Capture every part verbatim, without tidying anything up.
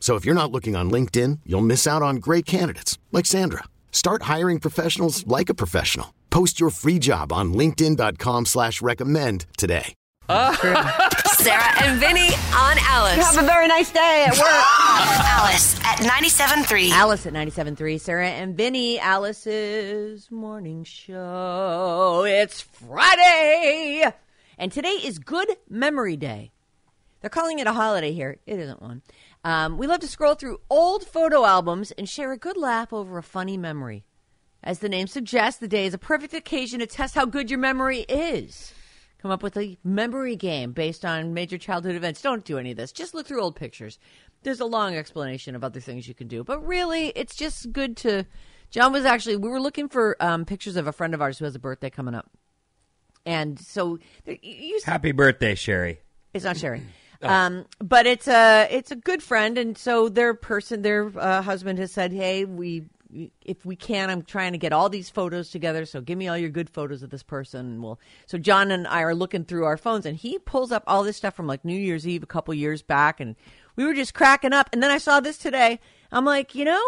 So if you're not looking on LinkedIn, you'll miss out on great candidates like Sandra. Start hiring professionals like a professional. Post your free job on linkedin dot com slash recommend today. Uh. Sarah and Vinny on Alice. You have a very nice day at work. Alice at ninety-seven point three. Alice at ninety-seven point three. Sarah and Vinny, Alice's morning show. It's Friday. And today is Good Memory Day. They're calling it a holiday here. It isn't one. Um, we love to scroll through old photo albums and share a good laugh over a funny memory. As the name suggests, the day is a perfect occasion to test how good your memory is. Come up with a memory game based on major childhood events. Don't do any of this. Just look through old pictures. There's a long explanation of other things you can do. But really, it's just good to... John was actually... We were looking for um, pictures of a friend of ours who has a birthday coming up. And so... You... Happy birthday, Sherry. It's not Sherry. Um, but it's a it's a good friend, and so their person, their uh, husband has said, "Hey, we if we can, I'm trying to get all these photos together. So give me all your good photos of this person." And we'll so John and I are looking through our phones, and he pulls up all this stuff from like New Year's Eve a couple years back, and we were just cracking up. And then I saw this today. I'm like, you know,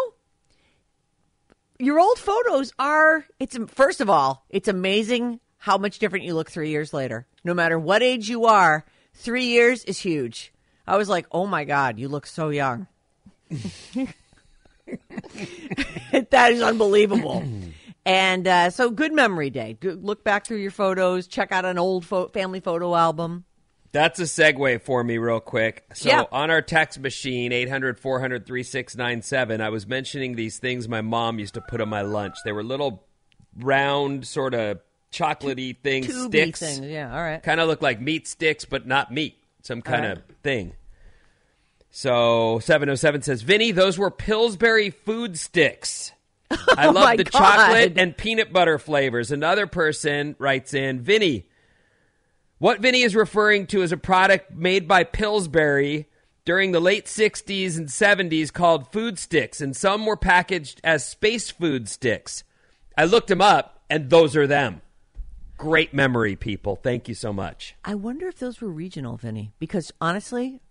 your old photos are. It's first of all, it's amazing how much different you look three years later, no matter what age you are. Three years is huge. I was like, oh, my God, you look so young. That is unbelievable. And uh, so Good Memory Day. Good, look back through your photos. Check out an old fo- family photo album. That's a segue for me real quick. So yeah. On our text machine, eight hundred, four hundred, thirty-six ninety-seven, I was mentioning these things my mom used to put on my lunch. They were little round sort of chocolatey things, Tube-y sticks. Things. Yeah, all right. Kind of look like meat sticks, but not meat. Some kind right. of thing. So seven oh seven says, Vinny, those were Pillsbury food sticks. I oh love the God. chocolate and peanut butter flavors. Another person writes in, Vinny, what Vinny is referring to is a product made by Pillsbury during the late sixties and seventies called food sticks, and some were packaged as space food sticks. I looked them up, and those are them. Great memory, people. Thank you so much. I wonder if those were regional, Vinny, because honestly,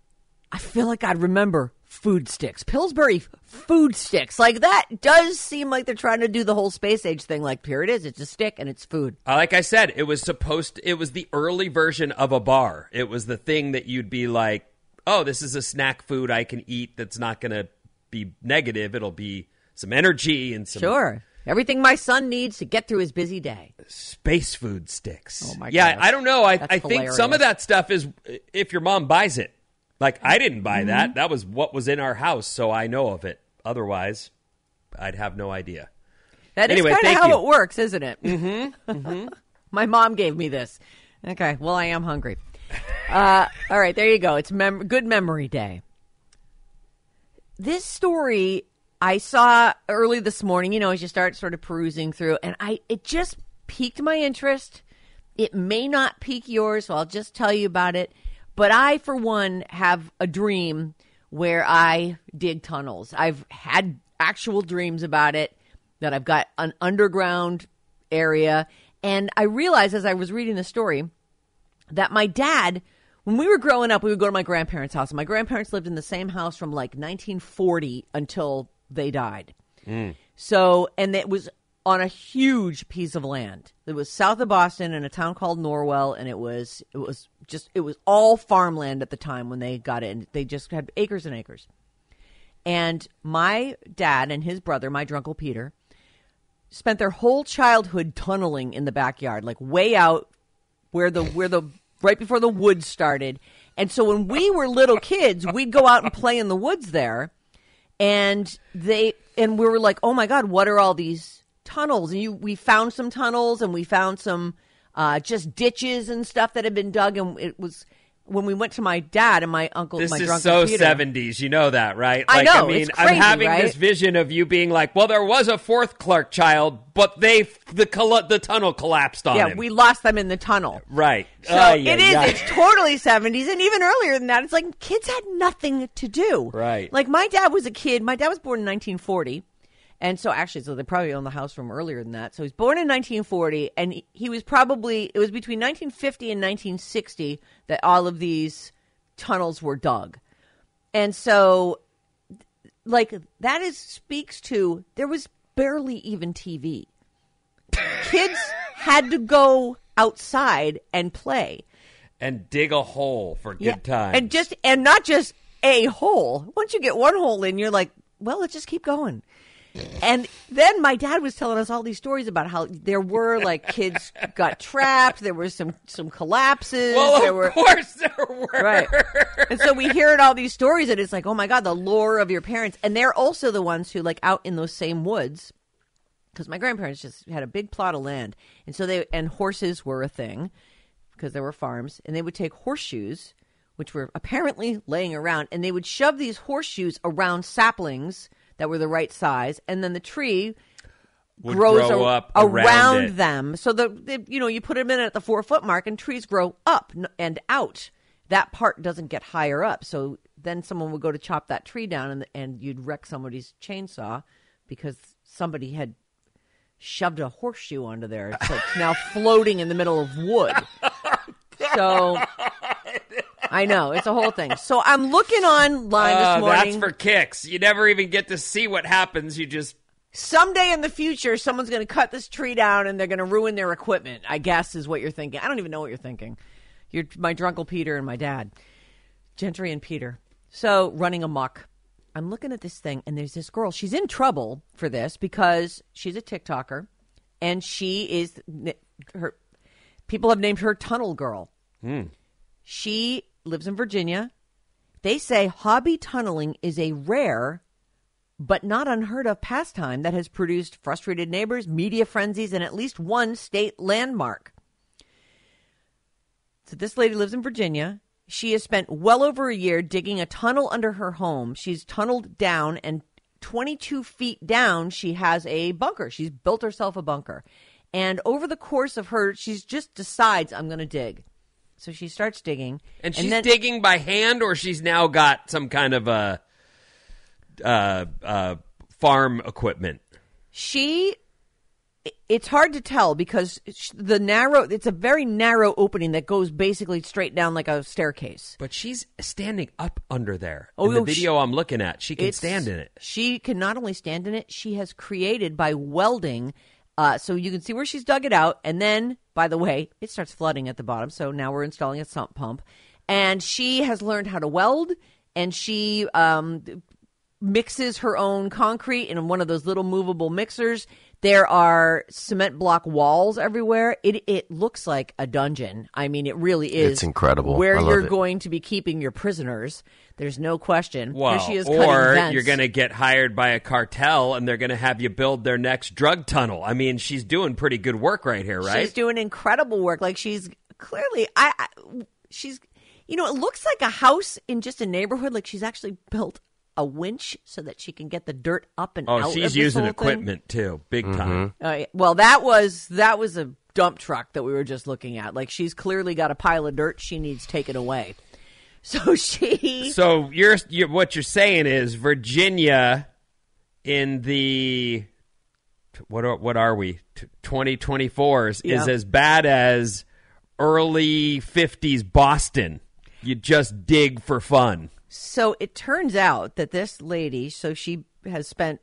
I feel like I'd remember food sticks. Pillsbury food sticks. Like, that does seem like they're trying to do the whole space age thing. Like, here it is. It's a stick and it's food. Like I said, it was supposed to, it was the early version of a bar. It was the thing that you'd be like, oh, this is a snack food I can eat that's not going to be negative. It'll be some energy and some... Sure. Everything my son needs to get through his busy day. Space food sticks. Oh, my God. Yeah, I don't know. I, I think some of that stuff is if your mom buys it. Like, I didn't buy mm-hmm. that. That was what was in our house, so I know of it. Otherwise, I'd have no idea. That anyway, is kind of how you. It works, isn't it? Mm-hmm. Mm-hmm. My mom gave me this. Okay, well, I am hungry. uh, all right, there you go. It's mem- Good Memory Day. This story... I saw early this morning, you know, as you start sort of perusing through, and I it just piqued my interest. It may not pique yours, so I'll just tell you about it. But I, for one, have a dream where I dig tunnels. I've had actual dreams about it, that I've got an underground area. And I realized as I was reading the story that my dad, when we were growing up, we would go to my grandparents' house. My grandparents lived in the same house from like nineteen forty until... they died. Mm. So, and it was on a huge piece of land. It was south of Boston in a town called Norwell. And it was, it was just, it was all farmland at the time when they got in. They just had acres and acres. And my dad and his brother, my drunkle Peter, spent their whole childhood tunneling in the backyard, like way out where the where the right before the woods started. And so when we were little kids, we'd go out and play in the woods there. And they and we were like, oh, my God, what are all these tunnels? And you, we found some tunnels and we found some uh, just ditches and stuff that had been dug. And it was when we went to my dad and my uncle. This my is so Peter. seventies. You know that, right? Like, I know. I mean, it's crazy, I'm having right? this vision of you being like, well, there was a fourth Clark child, but they the the tunnel collapsed on yeah, him. Yeah, we lost them in the tunnel. Right. So uh, yeah, it is. Yeah. It's totally seventies. And even earlier than that, it's like kids had nothing to do. Right. Like my dad was a kid. My dad was born in nineteen forty. And so actually, so they probably owned the house from earlier than that. So he's born in nineteen forty, and he, he was probably, it was between nineteen fifty and nineteen sixty that all of these tunnels were dug. And so, like, that is speaks to, there was barely even T V. Kids had to go outside and play. And dig a hole for good yeah, times. And just, and not just a hole. Once you get one hole in, you're like, well, let's just keep going. And then my dad was telling us all these stories about how there were, like, kids got trapped. There were some, some collapses. Well, there of were, course there were. Right. And so we heard all these stories, and it's like, oh, my God, the lore of your parents. And they're also the ones who, like, out in those same woods, because my grandparents just had a big plot of land. And so they and horses were a thing because there were farms. And they would take horseshoes, which were apparently laying around, and they would shove these horseshoes around saplings that were the right size, and then the tree would grows grow a, up around, around them. So the, the you know, you put them in at the four foot mark, and trees grow up and out. That part doesn't get higher up. So then someone would go to chop that tree down, and and you'd wreck somebody's chainsaw because somebody had shoved a horseshoe onto there. It's like now floating in the middle of wood. So I know. It's a whole thing. So I'm looking online uh, this morning. That's for kicks. You never even get to see what happens. You just... Someday in the future, someone's going to cut this tree down and they're going to ruin their equipment, I guess, is what you're thinking. I don't even know what you're thinking. You're my drunkle Peter and my dad. Gentry and Peter. So running amok. I'm looking at this thing, and there's this girl. She's in trouble for this because she's a TikToker, and she is... her. People have named her Tunnel Girl. Hmm. She lives in Virginia. They say hobby tunneling is a rare but not unheard of pastime that has produced frustrated neighbors, media frenzies, and at least one state landmark. So this lady lives in Virginia. She has spent well over a year digging a tunnel under her home. She's tunneled down, and twenty-two feet down, she has a bunker. She's built herself a bunker. And over the course of her, she just decides, I'm going to dig. So she starts digging. And she's and then, digging by hand, or she's now got some kind of a uh, uh, farm equipment? She, it's hard to tell because the narrow, it's a very narrow opening that goes basically straight down like a staircase. But she's standing up under there. Oh, in the video she, I'm looking at, she can stand in it. She can not only stand in it, she has created by welding. Uh, so you can see where she's dug it out. And then, by the way, it starts flooding at the bottom. So now we're installing a sump pump. And she has learned how to weld. And she um, mixes her own concrete in one of those little movable mixers. There are cement block walls everywhere. It it looks like a dungeon. I mean, it really is. It's incredible. Where you're it. going to be keeping your prisoners. There's no question. Well, she is or you're going to get hired by a cartel and they're going to have you build their next drug tunnel. I mean, she's doing pretty good work right here, right? She's doing incredible work. Like she's clearly, I, I she's, you know, it looks like a house in just a neighborhood. Like she's actually built a winch so that she can get the dirt up and oh, out. Oh, she's using equipment thing. too, big mm-hmm. time. Uh, well, that was that was a dump truck that we were just looking at. Like she's clearly got a pile of dirt she needs taken away. So she. So you're, you're what you're saying is Virginia, in the what are, what are we twenty twenty-fours yeah. is as bad as early fifties Boston. You just dig for fun. So it turns out that this lady, so she has spent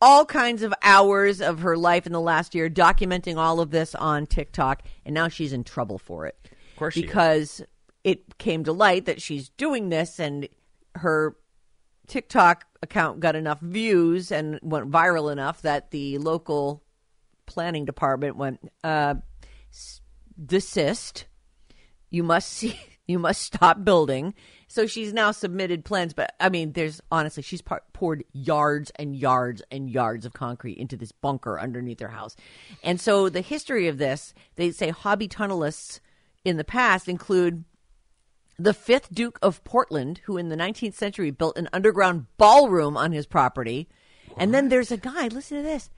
all kinds of hours of her life in the last year documenting all of this on TikTok, and now she's in trouble for it. Of course she is. Because it came to light that she's doing this, and her TikTok account got enough views and went viral enough that the local planning department went, uh, desist. You must see, you must stop building. So she's now submitted plans. But I mean, there's honestly, she's poured yards and yards and yards of concrete into this bunker underneath their house. And so the history of this, they say hobby tunnelists in the past include the fifth Duke of Portland, who in the nineteenth century built an underground ballroom on his property. And then there's a guy, listen to this,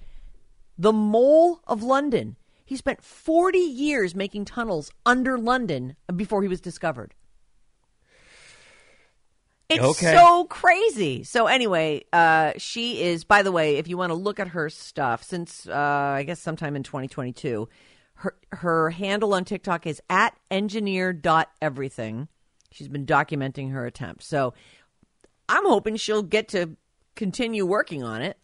the Mole of London. He spent forty years making tunnels under London before he was discovered. It's okay. So crazy. So anyway, uh, she is, by the way, if you want to look at her stuff, since uh, I guess sometime in twenty twenty-two, her, her handle on TikTok is at engineer dot everything. She's been documenting her attempts. So I'm hoping she'll get to continue working on it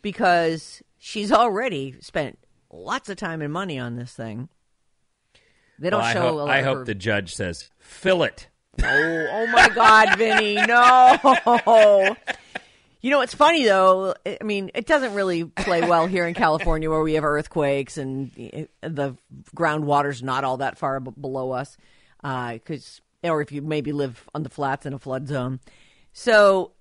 because she's already spent lots of time and money on this thing. They don't well, show I hope, a lot I hope her... the judge says, fill it. Oh, oh my God, Vinny. No. You know, it's funny, though. I mean, it doesn't really play well here in California where we have earthquakes and the groundwater's not all that far b- below us. Uh, 'cause, or if you maybe live on the flats in a flood zone. So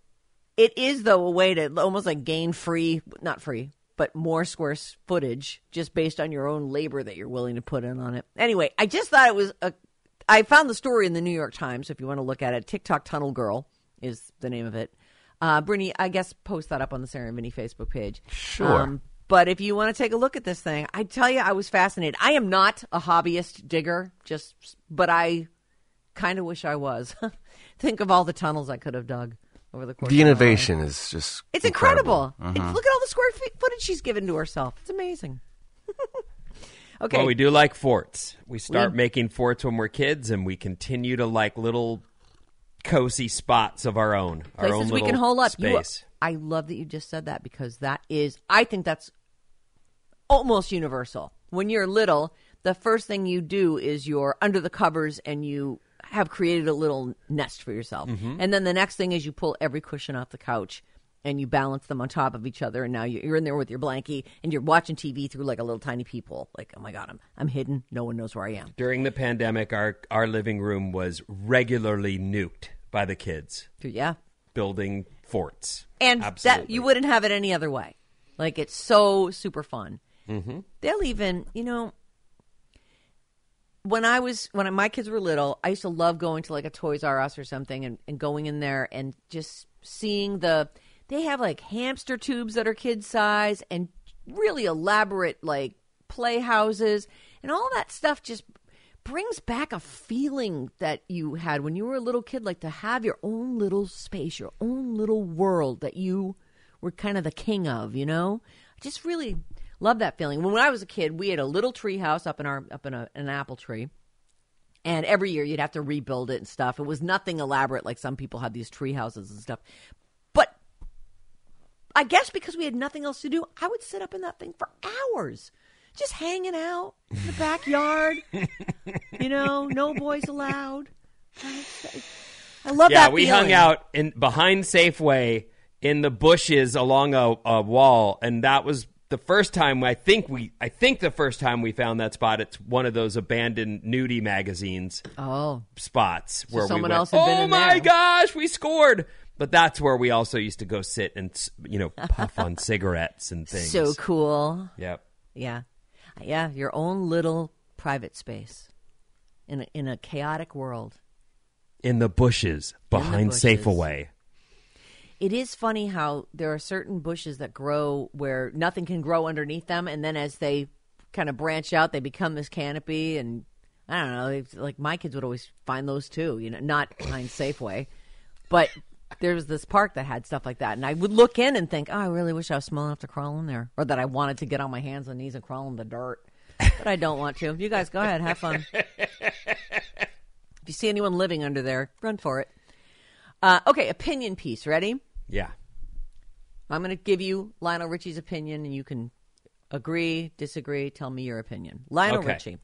it is, though, a way to almost like gain free, not free, but more square footage just based on your own labor that you're willing to put in on it. Anyway, I just thought it was a I found the story in the New York Times, if you want to look at it. TikTok Tunnel Girl is the name of it. Uh, Brittany, I guess post that up on the Sarah and Vinnie Facebook page. Sure. Um, but if you want to take a look at this thing, I tell you, I was fascinated. I am not a hobbyist digger, just, but I kind of wish I was. Think of all the tunnels I could have dug over the course the of The innovation life. Is just It's incredible. incredible. Mm-hmm. It's, look at all the square footage she's given to herself. It's amazing. Okay. Well, we do like forts. We start we, making forts when we're kids, and we continue to like little cozy spots of our own. Places our own we can hole up. Space. You, I love that you just said that because that is, I think that's almost universal. When you're little, the first thing you do is you're under the covers and you have created a little nest for yourself. Mm-hmm. And then the next thing is you pull every cushion off the couch and you balance them on top of each other, and now you're in there with your blankie, and you're watching T V through like a little tiny peephole. Like, oh my God, I'm I'm hidden. No one knows where I am. During the pandemic, our our living room was regularly nuked by the kids. Yeah, building forts, and Absolutely. That you wouldn't have it any other way. Like, it's so super fun. Mm-hmm. They'll even, you know, when I was when my kids were little, I used to love going to like a Toys R Us or something, and, and going in there and just seeing the. They have, like, hamster tubes that are kid size and really elaborate, like, playhouses. And all that stuff just brings back a feeling that you had when you were a little kid, like, to have your own little space, your own little world that you were kind of the king of, you know? I just really love that feeling. When I was a kid, we had a little tree house up in, our, up in a, an apple tree. And every year you'd have to rebuild it and stuff. It was nothing elaborate, like some people have these tree houses and stuff. I guess because we had nothing else to do, I would sit up in that thing for hours, just hanging out in the backyard, you know, no boys allowed. I love yeah, that Yeah, we feeling. Hung out in behind Safeway in the bushes along a, a wall, and that was the first time I think we I think the first time we found that spot. It's one of those abandoned nudie magazines oh. spots so where someone we went, else had been oh in my there. Gosh, we scored. But that's where we also used to go sit and, you know, puff on cigarettes and things. So cool. Yep. Yeah. Yeah. Your own little private space in a, in a chaotic world. In the bushes behind the bushes. Safeway. It is funny how there are certain bushes that grow where nothing can grow underneath them. And then as they kind of branch out, they become this canopy. And I don't know, it's like my kids would always find those too, you know, not behind Safeway, but... There was this park that had stuff like that, and I would look in and think, oh, I really wish I was small enough to crawl in there, or that I wanted to get on my hands and knees and crawl in the dirt, but I don't want to. You guys go ahead. Have fun. If you see anyone living under there, run for it. Uh, okay, opinion piece. Ready? Yeah. I'm going to give you Lionel Richie's opinion, and you can agree, disagree, tell me your opinion. Lionel okay. Richie.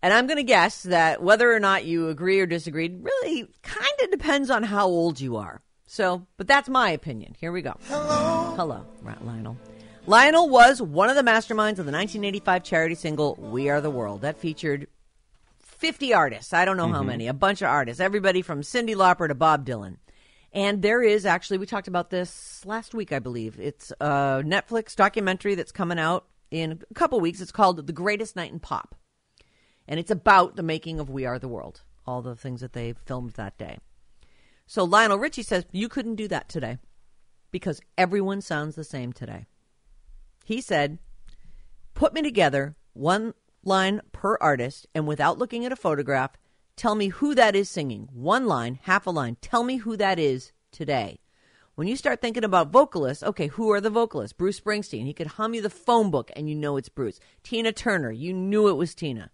And I'm going to guess that whether or not you agree or disagree really kind of depends on how old you are. So, but that's my opinion. Here we go. Hello. Hello, Lionel. Lionel was one of the masterminds of the nineteen eighty-five charity single We Are the World. That featured fifty artists. I don't know mm-hmm. how many. A bunch of artists. Everybody from Cyndi Lauper to Bob Dylan. And there is actually, we talked about this last week, I believe. It's a Netflix documentary that's coming out in a couple weeks. It's called The Greatest Night in Pop. And it's about the making of We Are the World. All the things that they filmed that day. So Lionel Richie says, you couldn't do that today because everyone sounds the same today. He said, put me together one line per artist and without looking at a photograph, tell me who that is singing. One line, half a line. Tell me who that is today. When you start thinking about vocalists, okay, who are the vocalists? Bruce Springsteen. He could hum you the phone book and you know it's Bruce. Tina Turner. You knew it was Tina.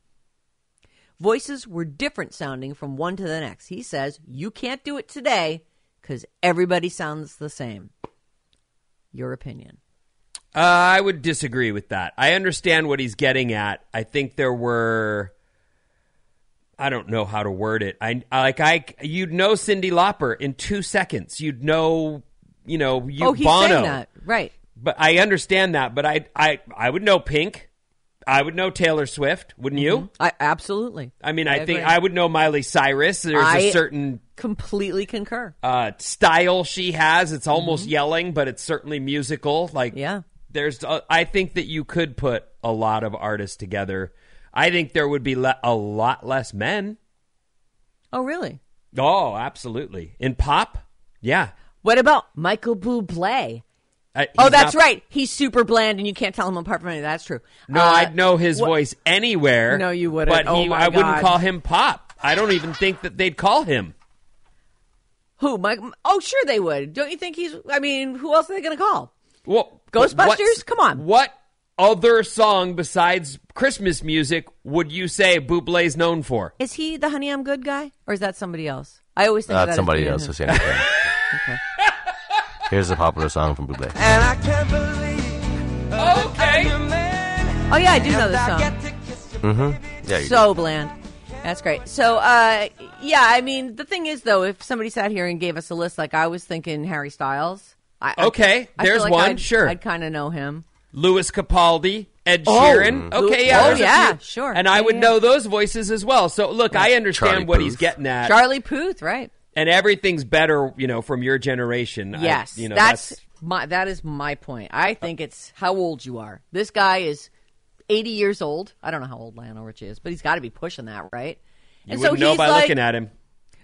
Voices were different sounding from one to the next. He says, you can't do it today because everybody sounds the same. Your opinion. Uh, I would disagree with that. I understand what he's getting at. I think there were... I don't know how to word it. I like I you'd know Cyndi Lauper in two seconds. You'd know, you know, you oh, he's Bono. Saying that. Right. But I understand that, but I I I would know Pink. I would know Taylor Swift, wouldn't mm-hmm. you? I absolutely. I mean, I, I think I would know Miley Cyrus. There's I a certain completely concur. Uh, style she has. It's almost mm-hmm. yelling, but it's certainly musical. Like yeah. there's a, I think that you could put a lot of artists together. I think there would be le- a lot less men. Oh, really? Oh, absolutely. In pop? Yeah. What about Michael Bublé? Uh, oh, that's not... right. He's super bland, and you can't tell him apart from anything. That's true. No, uh, I'd know his wh- voice anywhere. No, you wouldn't. But oh he, my I God. wouldn't call him pop. I don't even think that they'd call him. Who? Mike? Oh, sure they would. Don't you think he's – I mean, who else are they going to call? Well, Ghostbusters? Come on. What other song besides Christmas music would you say Bublé's known for? Is he the Honey I'm Good guy? Or is that somebody else? I always think uh, that's somebody else. The same thing. Okay. Here's a popular song from Bublé. And I can't believe okay. Oh, yeah, I do know this song. Mm-hmm. Yeah, so do. Bland. That's great. So, uh, yeah, I mean, the thing is, though, if somebody sat here and gave us a list, like I was thinking Harry Styles. I, okay, I, there's I like one, I'd, sure. I'd kind of know him. Lewis Capaldi, Ed Sheeran. Oh, okay, yeah. Oh, yeah, sure. And I yeah, would yeah. know those voices as well. So, look, right. I understand Charlie what Puth. he's getting at. Charlie Puth, right. And everything's better, you know, from your generation. Yes, I, you know, that's, that's my, that is my point. I think uh, it's how old you are. This guy is eighty years old. I don't know how old Lionel Richie is, but he's got to be pushing that, right? And you wouldn't so know he's by like, looking at him.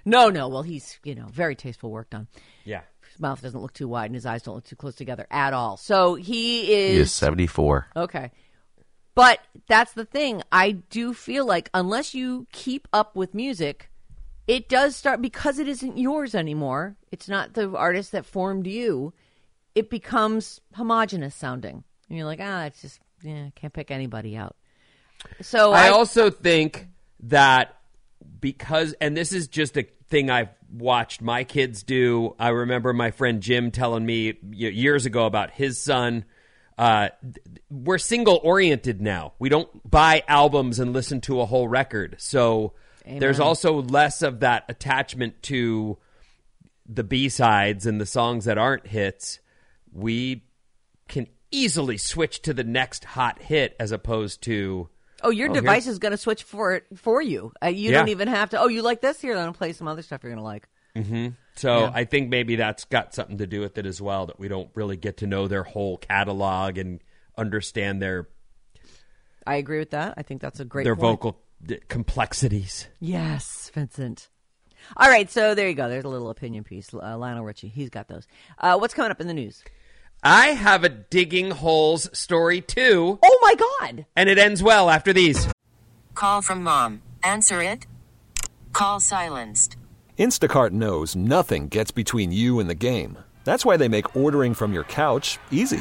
No, no. Well, he's, you know, very tasteful work done. Yeah. Mouth doesn't look too wide and his eyes don't look too close together at all. So he is... He is seventy-four. Okay. But that's the thing. I do feel like unless you keep up with music, it does start... Because it isn't yours anymore, it's not the artist that formed you, it becomes homogenous sounding. And you're like, ah, it's just... Yeah, I can't pick anybody out. So I, I also think that because... And this is just a thing I've watched my kids do. I remember my friend Jim telling me years ago about his son. Uh, we're single oriented now. We don't buy albums and listen to a whole record. So Amen. There's also less of that attachment to the B-sides and the songs that aren't hits. We can easily switch to the next hot hit as opposed to... Oh, your oh, device here's... is going to switch for it for you. Uh, you yeah. don't even have to. Oh, you like this? Here, then I'll play some other stuff you're going to like. Mm-hmm. So yeah. I think maybe that's got something to do with it as well, that we don't really get to know their whole catalog and understand their... I agree with that. I think that's a great Their point. vocal d- complexities. Yes, Vincent. All right, so there you go. There's a little opinion piece. Uh, Lionel Richie, he's got those. Uh, what's coming up in the news? I have a digging holes story, too. Oh, my God. And it ends well after these. Call from mom. Answer it. Call silenced. Instacart knows nothing gets between you and the game. That's why they make ordering from your couch easy.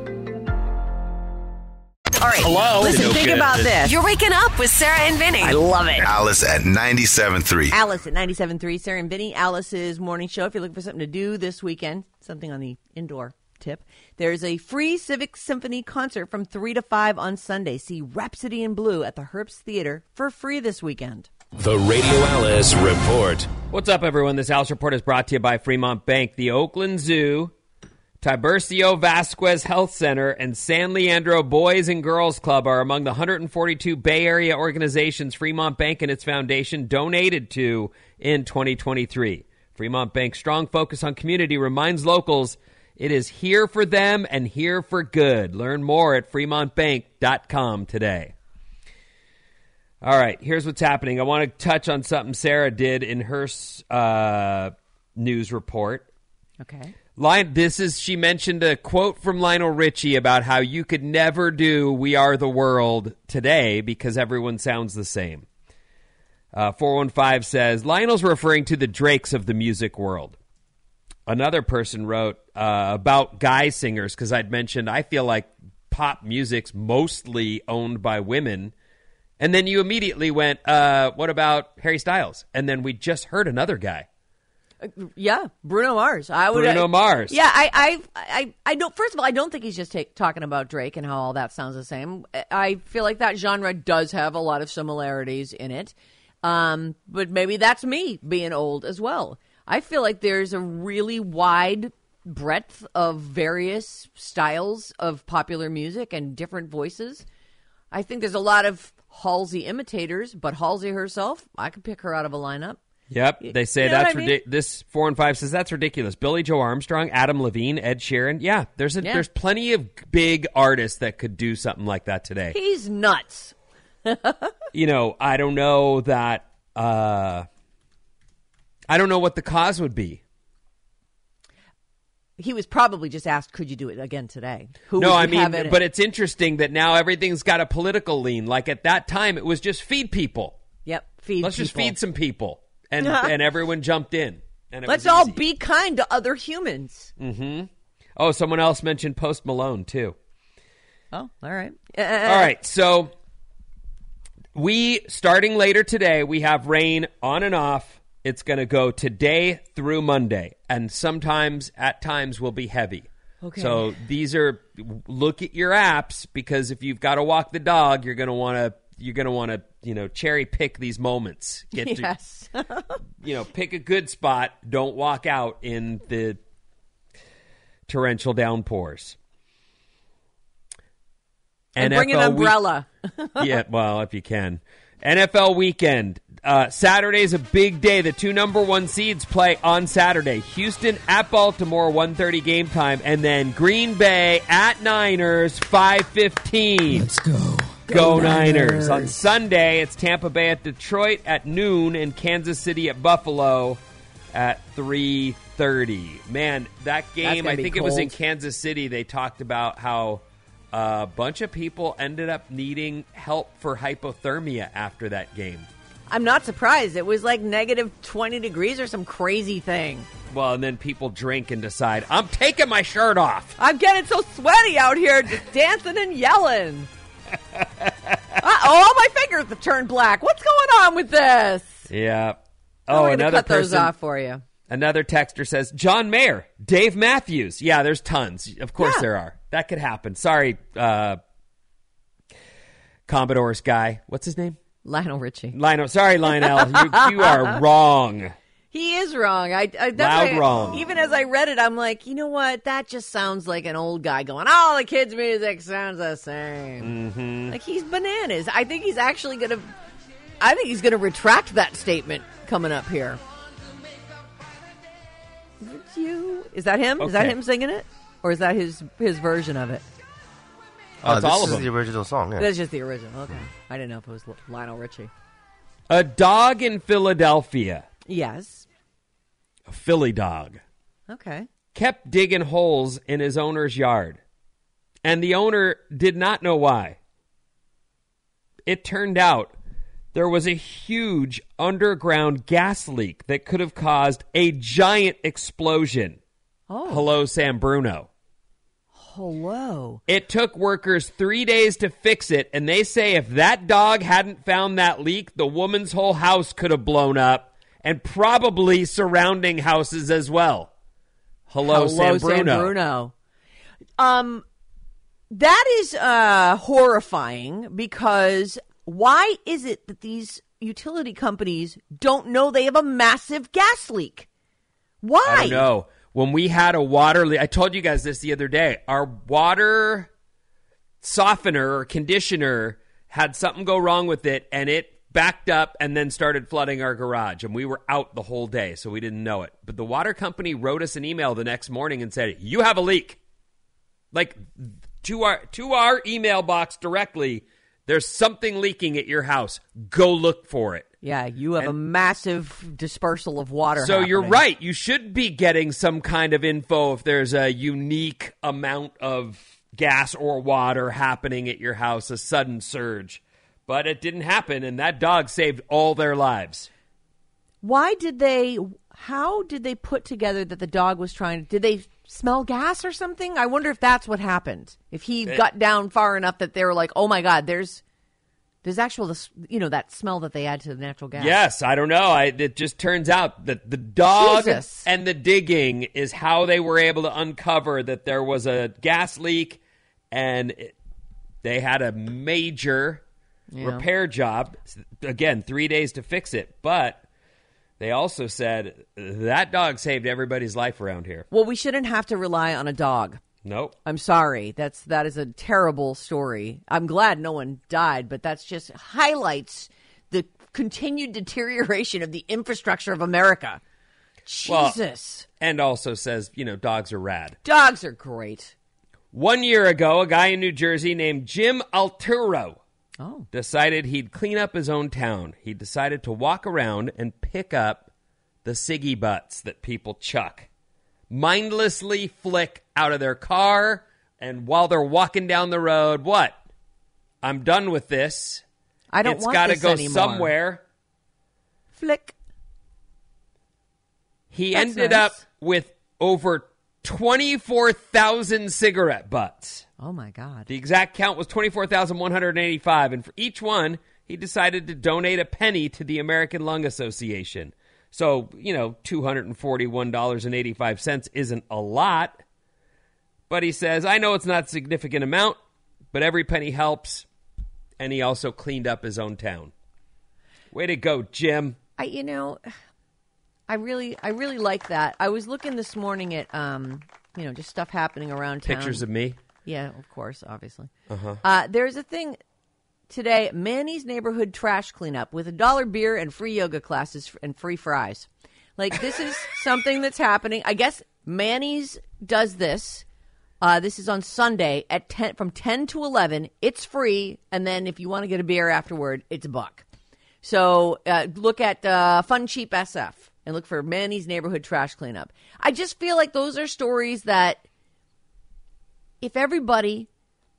All right. Hello. Listen, no think good. about this. You're waking up with Sarah and Vinny. I love it. Alice at ninety-seven point three. Alice at ninety-seven point three. Sarah and Vinny, Alice's morning show. If you're looking for something to do this weekend, something on the indoor tip, there's a free Civic Symphony concert from three to five on Sunday. See Rhapsody in Blue at the Herbst Theater for free this weekend. The Radio Alice Report. What's up, everyone? This Alice Report is brought to you by Fremont Bank, the Oakland Zoo, Tiburcio Vasquez Health Center, and San Leandro Boys and Girls Club are among the one hundred forty-two Bay Area organizations Fremont Bank and its foundation donated to in twenty twenty-three. Fremont Bank's strong focus on community reminds locals it is here for them and here for good. Learn more at Fremont Bank dot com today. All right, here's what's happening. I want to touch on something Sarah did in her uh, news report. Okay. Lion, this is, she mentioned a quote from Lionel Richie about how you could never do We Are the World today because everyone sounds the same. Uh, four one five says, Lionel's referring to the Drakes of the music world. Another person wrote uh, about guy singers because I'd mentioned I feel like pop music's mostly owned by women. And then you immediately went, uh, what about Harry Styles? And then we just heard another guy. Yeah, Bruno Mars. I would. Bruno Mars. Yeah, I, I, I, I don't. First of all, I don't think he's just take, talking about Drake and how all that sounds the same. I feel like that genre does have a lot of similarities in it, um, but maybe that's me being old as well. I feel like there's a really wide breadth of various styles of popular music and different voices. I think there's a lot of Halsey imitators, but Halsey herself, I could pick her out of a lineup. Yep, they say you know that's I mean? ridiculous. This four and five says that's ridiculous. Billy Joe Armstrong, Adam Levine, Ed Sheeran. Yeah, there's a, yeah. there's plenty of big artists that could do something like that today. He's nuts. You know, I don't know that. Uh, I don't know what the cause would be. He was probably just asked, could you do it again today? Who no, I mean, it but in? It's interesting that now everything's got a political lean. Like at that time, it was just feed people. Yep, feed. Let's people. just feed some people. And uh-huh. and everyone jumped in. And it Let's was all be kind to other humans. Mm-hmm. Oh, someone else mentioned Post Malone, too. Oh, all right. Uh, all right, so we, starting later today, we have rain on and off. It's going to go today through Monday. And sometimes, at times, will be heavy. Okay. So these are, look at your apps, because if you've got to walk the dog, you're going to want to, you're going to want to, you know, cherry pick these moments. Get to, yes. you know, pick a good spot. Don't walk out in the torrential downpours. And bring an umbrella. Week- yeah, well, if you can. N F L weekend. Uh, Saturday's a big day. The two number one seeds play on Saturday. Houston at Baltimore, one thirty game time. And then Green Bay at Niners, five fifteen. Let's go. Go Niners. Niners. On Sunday, it's Tampa Bay at Detroit at noon and Kansas City at Buffalo at three thirty. Man, that game, I think cold. It was in Kansas City, they talked about how a bunch of people ended up needing help for hypothermia after that game. I'm not surprised. It was like negative twenty degrees or some crazy thing. Well, and then people drink and decide, I'm taking my shirt off. I'm getting so sweaty out here, just dancing and yelling. Oh, my fingers have turned black. What's going on with this? Yeah. Oh, I'm another cut person, those off for you. Another texter says John Mayer, Dave Matthews. Yeah, there's tons. Of course yeah. there are. That could happen. Sorry, uh, Commodores guy. What's his name? Lionel Richie. Lionel. Sorry, Lionel. you, you are wrong. He is wrong. I, I that's Loud I, wrong. Even as I read it, I'm like, you know what? That just sounds like an old guy going, all the kids' music sounds the same. Mm-hmm. Like, he's bananas. I think he's actually going to... I think he's going to retract that statement coming up here. Is, you? Is that him? Okay. Is that him singing it? Or is that his his version of it? Uh, That's this all of is them. The original song. Yeah. That's just the original. Okay. I didn't know if it was Lionel Richie. A dog in Philadelphia. Yes. A Philly dog. Okay. Kept digging holes in his owner's yard. And the owner did not know why. It turned out there was a huge underground gas leak that could have caused a giant explosion. Oh. Hello, San Bruno. Hello. It took workers three days to fix it, and they say if that dog hadn't found that leak, the woman's whole house could have blown up, and probably surrounding houses as well. Hello, Hello San Bruno. San Bruno. Um, that is uh, horrifying because... Why is it that these utility companies don't know they have a massive gas leak? Why? I don't know. When we had a water leak, I told you guys this the other day. Our water softener or conditioner had something go wrong with it, and it backed up and then started flooding our garage, and we were out the whole day, so we didn't know it. But the water company wrote us an email the next morning and said, you have a leak. Like, to our, to our email box directly, there's something leaking at your house. Go look for it. Yeah, you have and, a massive dispersal of water. So happening. You're right. You should be getting some kind of info if there's a unique amount of gas or water happening at your house, a sudden surge. But it didn't happen, and that dog saved all their lives. Why did they, how did they put together that the dog was trying, did they smell gas or something? I wonder if that's what happened. If he it, got down far enough that they were like, oh my God, there's there's actual, you know, that smell that they add to the natural gas. Yes, I don't know. I, it just turns out that the dog Jesus. and the digging is how they were able to uncover that there was a gas leak, and it, they had a major yeah. repair job. Again, three days to fix it, but... They also said, that dog saved everybody's life around here. Well, we shouldn't have to rely on a dog. Nope. I'm sorry. That's, that is a terrible story. I'm glad no one died, but that's just highlights the continued deterioration of the infrastructure of America. Jesus. Well, and also says, you know, dogs are rad. Dogs are great. One year ago, a guy in New Jersey named Jim Alturo Oh. decided he'd clean up his own town. He decided to walk around and pick up the ciggy butts that people chuck. Mindlessly flick out of their car, and while they're walking down the road, what? I'm done with this. I don't it's want gotta this anymore. It's got to go somewhere. Flick. He That's ended nice. up with over twenty-four thousand cigarette butts. Oh, my God. The exact count was twenty-four thousand one hundred eighty-five, and for each one, he decided to donate a penny to the American Lung Association. So, you know, two hundred forty-one dollars and eighty-five cents isn't a lot, but he says, I know it's not a significant amount, but every penny helps, and he also cleaned up his own town. Way to go, Jim. I, you know, I really, I really like that. I was looking this morning at, um, you know, just stuff happening around town. Pictures of me. Yeah, of course, obviously. Uh-huh. Uh, there's a thing today, Manny's Neighborhood Trash Cleanup with a dollar beer and free yoga classes and free fries. Like, this is something that's happening. I guess Manny's does this. Uh, this is on Sunday at ten, from ten to eleven. It's free, and then if you want to get a beer afterward, it's a buck. So uh, look at uh, Fun Cheap S F and look for Manny's Neighborhood Trash Cleanup. I just feel like those are stories that... If everybody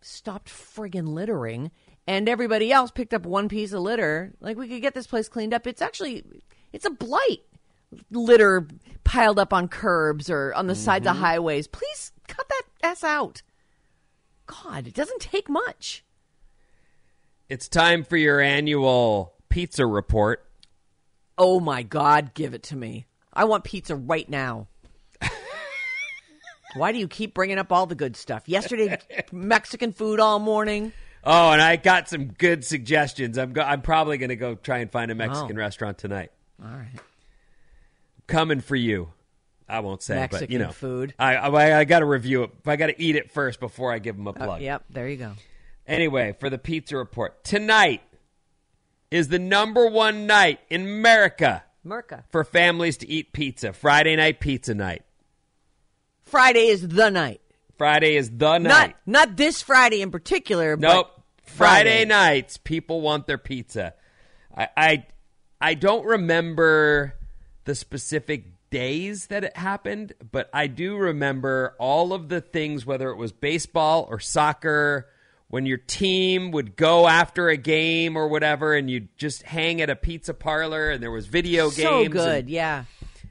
stopped friggin' littering and everybody else picked up one piece of litter, like, we could get this place cleaned up. It's actually, it's a blight. Litter piled up on curbs or on the mm-hmm. sides of highways. Please cut that ass out. God, it doesn't take much. It's time for your annual pizza report. Oh, my God, give it to me. I want pizza right now. Why do you keep bringing up all the good stuff? Yesterday, Mexican food all morning. Oh, and I got some good suggestions. I'm go- I'm probably going to go try and find a Mexican oh. restaurant tonight. All right. Coming for you. I won't say, Mexican but you know, food. I I, I got to review it. I got to eat it first before I give them a plug. Uh, yep, there you go. Anyway, for the pizza report, tonight is the number one night in America Merca. for families to eat pizza. Friday night pizza night. Friday is the night. Friday is the night. Not, not this Friday in particular. Nope. But Friday. Friday nights, people want their pizza. I, I I don't remember the specific days that it happened, but I do remember all of the things, whether it was baseball or soccer, when your team would go after a game or whatever, and you'd just hang at a pizza parlor, and there was video games. So good, and, yeah.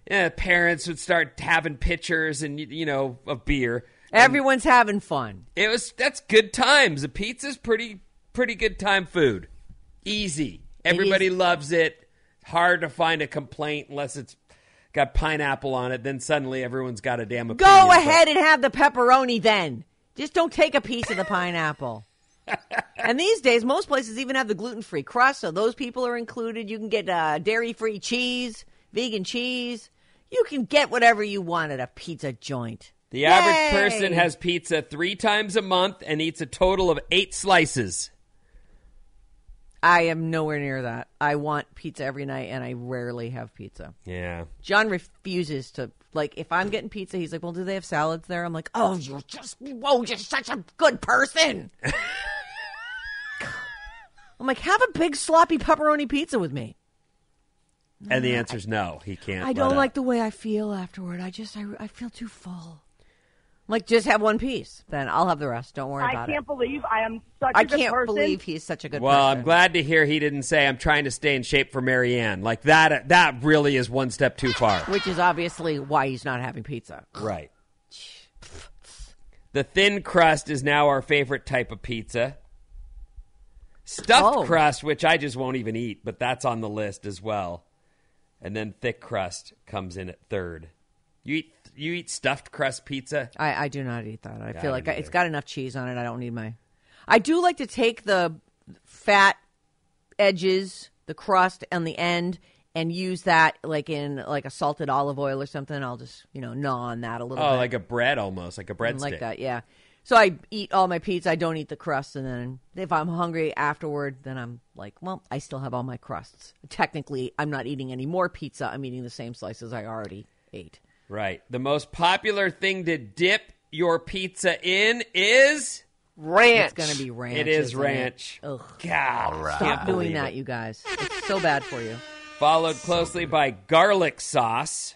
yeah. Parents would start having pitchers and, you know, of beer. Everyone's and having fun. It was that's good times. A pizza's pretty pretty good time food. Easy. Everybody it loves it. Hard to find a complaint unless it's got pineapple on it. Then suddenly everyone's got a damn opinion. Go ahead but. and have the pepperoni then. Just don't take a piece of the pineapple. And these days, most places even have the gluten-free crust, so those people are included. You can get uh, dairy-free cheese, vegan cheese. You can get whatever you want at a pizza joint. The Yay! average person has pizza three times a month and eats a total of eight slices. I am nowhere near that. I want pizza every night, and I rarely have pizza. Yeah. John refuses to, like, if I'm getting pizza, he's like, well, do they have salads there? I'm like, oh, you're just, whoa, you're such a good person. I'm like, have a big sloppy pepperoni pizza with me. And the answer's no, he can't. I don't like the way I feel afterward. I just, I, I feel too full. Like, just have one piece. Then I'll have the rest. Don't worry I about it. I can't believe I am such I a good person. I can't believe he's such a good well, person. Well, I'm glad to hear he didn't say, I'm trying to stay in shape for Marianne. Like, that that really is one step too far. Which is obviously why he's not having pizza. Right. The thin crust is now our favorite type of pizza. Stuffed oh. crust, which I just won't even eat, but that's on the list as well. And then thick crust comes in at third. You eat You eat stuffed crust pizza? I, I do not eat that. I yeah, feel like I, it's got enough cheese on it. I don't need my... I do like to take the fat edges, the crust, and the end, and use that like in like a salted olive oil or something. I'll just, you know, gnaw on that a little oh, bit. Oh, like a bread almost, like a breadstick. Like that, yeah. So I eat all my pizza. I don't eat the crust. And then if I'm hungry afterward, then I'm like, well, I still have all my crusts. Technically, I'm not eating any more pizza. I'm eating the same slices I already ate. Right. The most popular thing to dip your pizza in is ranch. It's going to be ranch. It is ranch. It? Ugh. God, right. Stop doing that, it. you guys. It's so bad for you. Followed so closely good. by garlic sauce.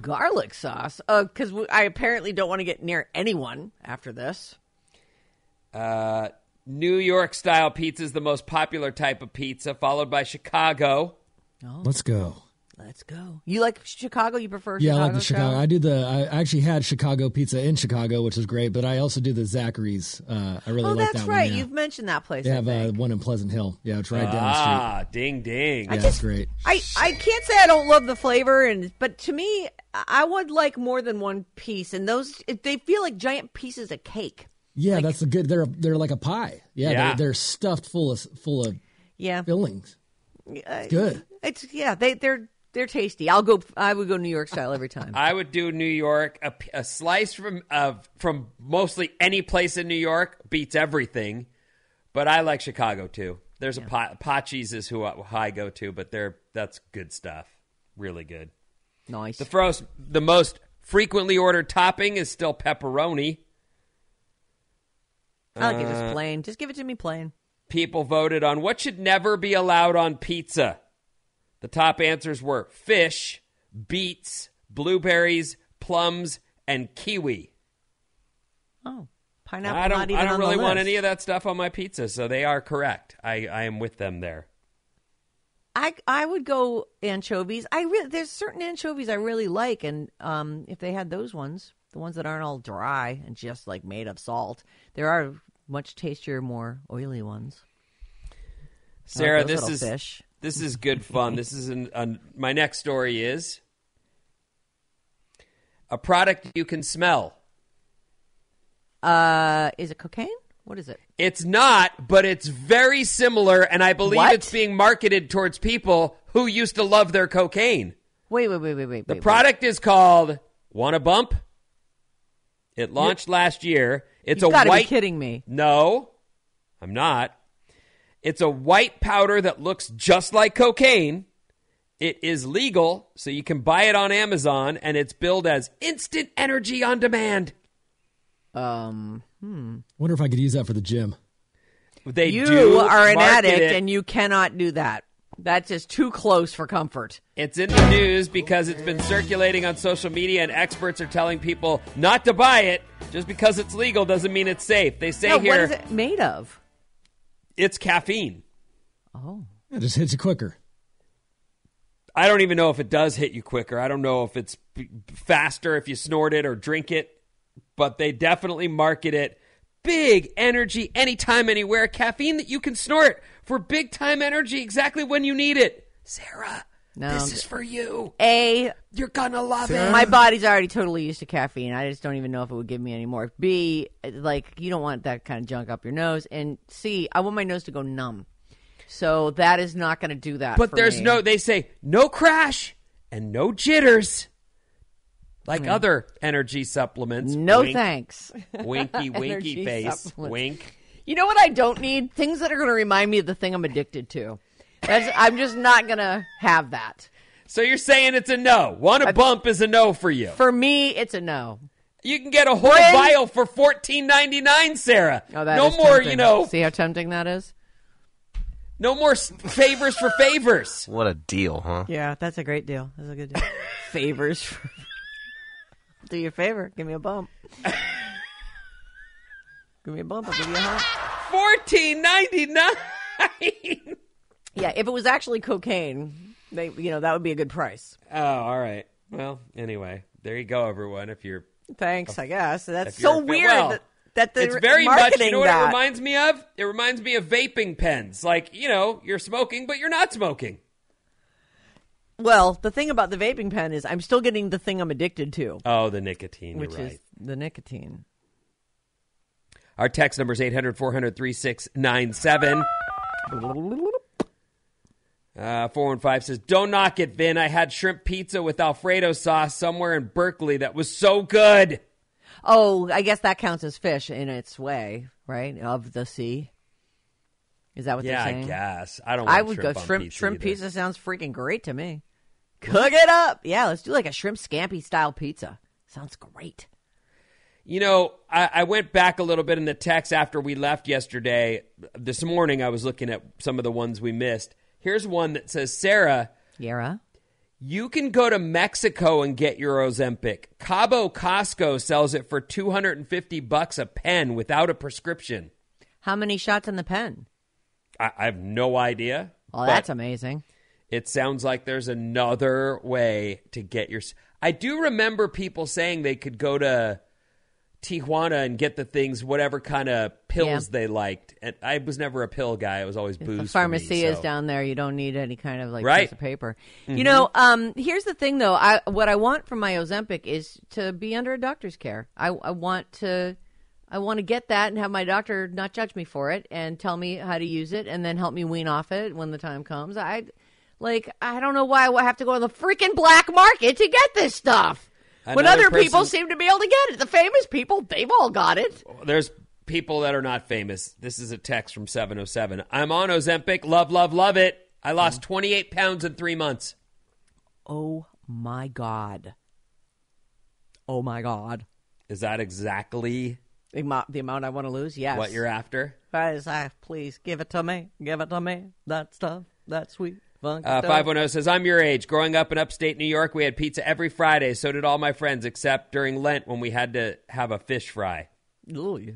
Garlic sauce? Because uh, I apparently don't want to get near anyone after this. Uh, New York-style pizza is the most popular type of pizza, followed by Chicago. Oh. Let's go. Let's go. You like Chicago? You prefer yeah, Chicago? Yeah, I like the Chicago. Show? I do the. I actually had Chicago pizza in Chicago, which is great. But I also do the Zachary's. Uh, I really oh, like that right. one. Oh, that's right. You've mentioned that place. They I have uh, one in Pleasant Hill. Yeah, it's right ah, down the street. Ah, ding ding. Yeah, I just, that's great. I, I can't say I don't love the flavor, and but to me, I would like more than one piece. And those they feel like giant pieces of cake. Yeah, like, that's a good. They're they're like a pie. Yeah, yeah. They're, they're stuffed full of full of yeah fillings. It's good. It's yeah. They they're. They're tasty. I'll go. I would go New York style every time. I would do New York. A, a slice from uh, from mostly any place in New York beats everything, but I like Chicago too. There's yeah. a pot, Pachi's is who I, who I go to, but they're that's good stuff. Really good. Nice. The first, the most frequently ordered topping is still pepperoni. I like uh, it just plain. Just give it to me plain. People voted on what should never be allowed on pizza. The top answers were fish, beets, blueberries, plums, and kiwi. Oh, pineapple! I don't, not even I don't on really the want list. any of that stuff on my pizza, so they are correct. I, I am with them there. I I would go anchovies. I re- there's certain anchovies I really like, and um, if they had those ones, the ones that aren't all dry and just like made of salt, there are much tastier, more oily ones. Sarah, like this is. Fish. This is good fun. This is an, an, my next story is a product you can smell. Uh, is it cocaine? What is it? It's not, but it's very similar, and I believe what? it's being marketed towards people who used to love their cocaine. Wait, wait, wait, wait, wait. The wait, product wait. is called Wanna Bump? It launched You're, last year. It's a white. You've got to be kidding me. No, I'm not. It's a white powder that looks just like cocaine. It is legal, so you can buy it on Amazon, and it's billed as instant energy on demand. Um, hmm. Wonder if I could use that for the gym. They you do are an addict, it. and you cannot do that. That's just too close for comfort. It's in the news because it's been circulating on social media, and experts are telling people not to buy it. Just because it's legal doesn't mean it's safe. They say now, here... What is it made of? It's caffeine. Oh. It just hits you quicker. I don't even know if it does hit you quicker. I don't know if it's faster if you snort it or drink it, but they definitely market it. Big energy, anytime, anywhere. Caffeine that you can snort for big time energy exactly when you need it. Sarah, no, this is for you. A, you're gonna love Sarah. it. My body's already totally used to caffeine. I just don't even know if it would give me any more. B, like, you don't want that kind of junk up your nose. And C, I want my nose to go numb. So that is not going to do that But for there's me. no, they say, no crash and no jitters. Like mm. other energy supplements. No wink, thanks. Winky, winky face. Wink. You know what I don't need? Things that are going to remind me of the thing I'm addicted to. That's, I'm just not going to have that. So you're saying it's a no. Wanna Bump is a no for you. For me, it's a no. You can get a whole when? vial for fourteen ninety-nine, Sarah. Oh, that no is more, tempting. you know. See how tempting that is? No more favors for favors. What a deal, huh? Yeah, that's a great deal. That's a good deal. Favors. For... Do your favor. Give me a bump. Give me a bump. I'll give you a hug. fourteen ninety-nine. Yeah, if it was actually cocaine, they, you know, that would be a good price. Oh, all right. Well, anyway, there you go, everyone. If you're thanks, a, I guess that's so weird. Well, that- That it's very much, you know what that. it reminds me of? It reminds me of vaping pens. Like, you know, you're smoking, but you're not smoking. Well, the thing about the vaping pen is I'm still getting the thing I'm addicted to. Oh, the nicotine, Which right. is the nicotine. Our text number is eight hundred, four hundred, thirty-six ninety-seven. Uh, four one five says, don't knock it, Vin. I had shrimp pizza with Alfredo sauce somewhere in Berkeley that was so good. Oh, I guess that counts as fish in its way, right? Of the sea. Is that what yeah, they're saying? Yeah, I guess. I don't. I would shrimp go shrimp. Pizza shrimp either. Pizza sounds freaking great to me. Cook it up. Yeah, let's do like a shrimp scampi style pizza. Sounds great. You know, I, I went back a little bit in the text after we left yesterday. This morning, I was looking at some of the ones we missed. Here's one that says, Sarah. Yara. You can go to Mexico and get your Ozempic. Cabo Costco sells it for two hundred fifty bucks a pen without a prescription. How many shots in the pen? I, I have no idea. Well, that's amazing. It sounds like there's another way to get your... I do remember people saying they could go to Tijuana and get the things, whatever kind of pills yeah. they liked. And I was never a pill guy. It was always booze. The pharmacy for me, so. is down there. You don't need any kind of like right. piece of paper. Mm-hmm. You know, um, here's the thing though. I, what I want from my Ozempic is to be under a doctor's care. I, I want to, I want to get that and have my doctor not judge me for it and tell me how to use it and then help me wean off it when the time comes. I, like, I don't know why I have to go on the freaking black market to get this stuff. Another when other person, people seem to be able to get it. The famous people, they've all got it. There's people that are not famous. This is a text from seven oh seven. I'm on Ozempic. Love, love, love it. I lost oh. twenty-eight pounds in three months. Oh, my God. Oh, my God. Is that exactly the amount, the amount I want to lose? Yes. What you're after? Please, please give it to me. Give it to me. That stuff. That sweet. Uh, five one zero says, I'm your age. Growing up in upstate New York, we had pizza every Friday. So did all my friends, except during Lent when we had to have a fish fry. Ooh, yeah.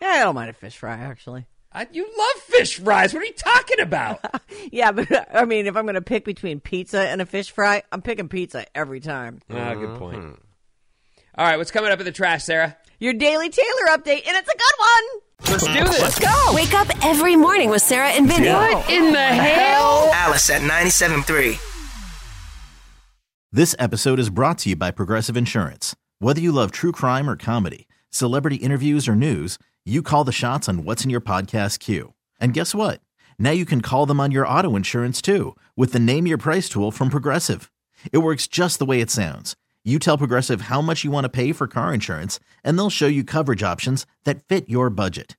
Yeah, I don't mind a fish fry, actually. I, you love fish fries. What are you talking about? Yeah, but I mean, if I'm going to pick between pizza and a fish fry, I'm picking pizza every time. Ah, mm-hmm. uh, good point. All right, what's coming up in the trash, Sarah? Your Daily Taylor update, and it's a good one. Let's do this. Let's go. Wake up every morning with Sarah and Vinnie. What in the hell? Alice at ninety-seven point three. This episode is brought to you by Progressive Insurance. Whether you love true crime or comedy, celebrity interviews or news, You call the shots on what's in your podcast queue. And guess what? Now you can call them on your auto insurance too with the Name Your Price tool from Progressive. It works just the way it sounds. You tell Progressive how much you want to pay for car insurance, and they'll show you coverage options that fit your budget.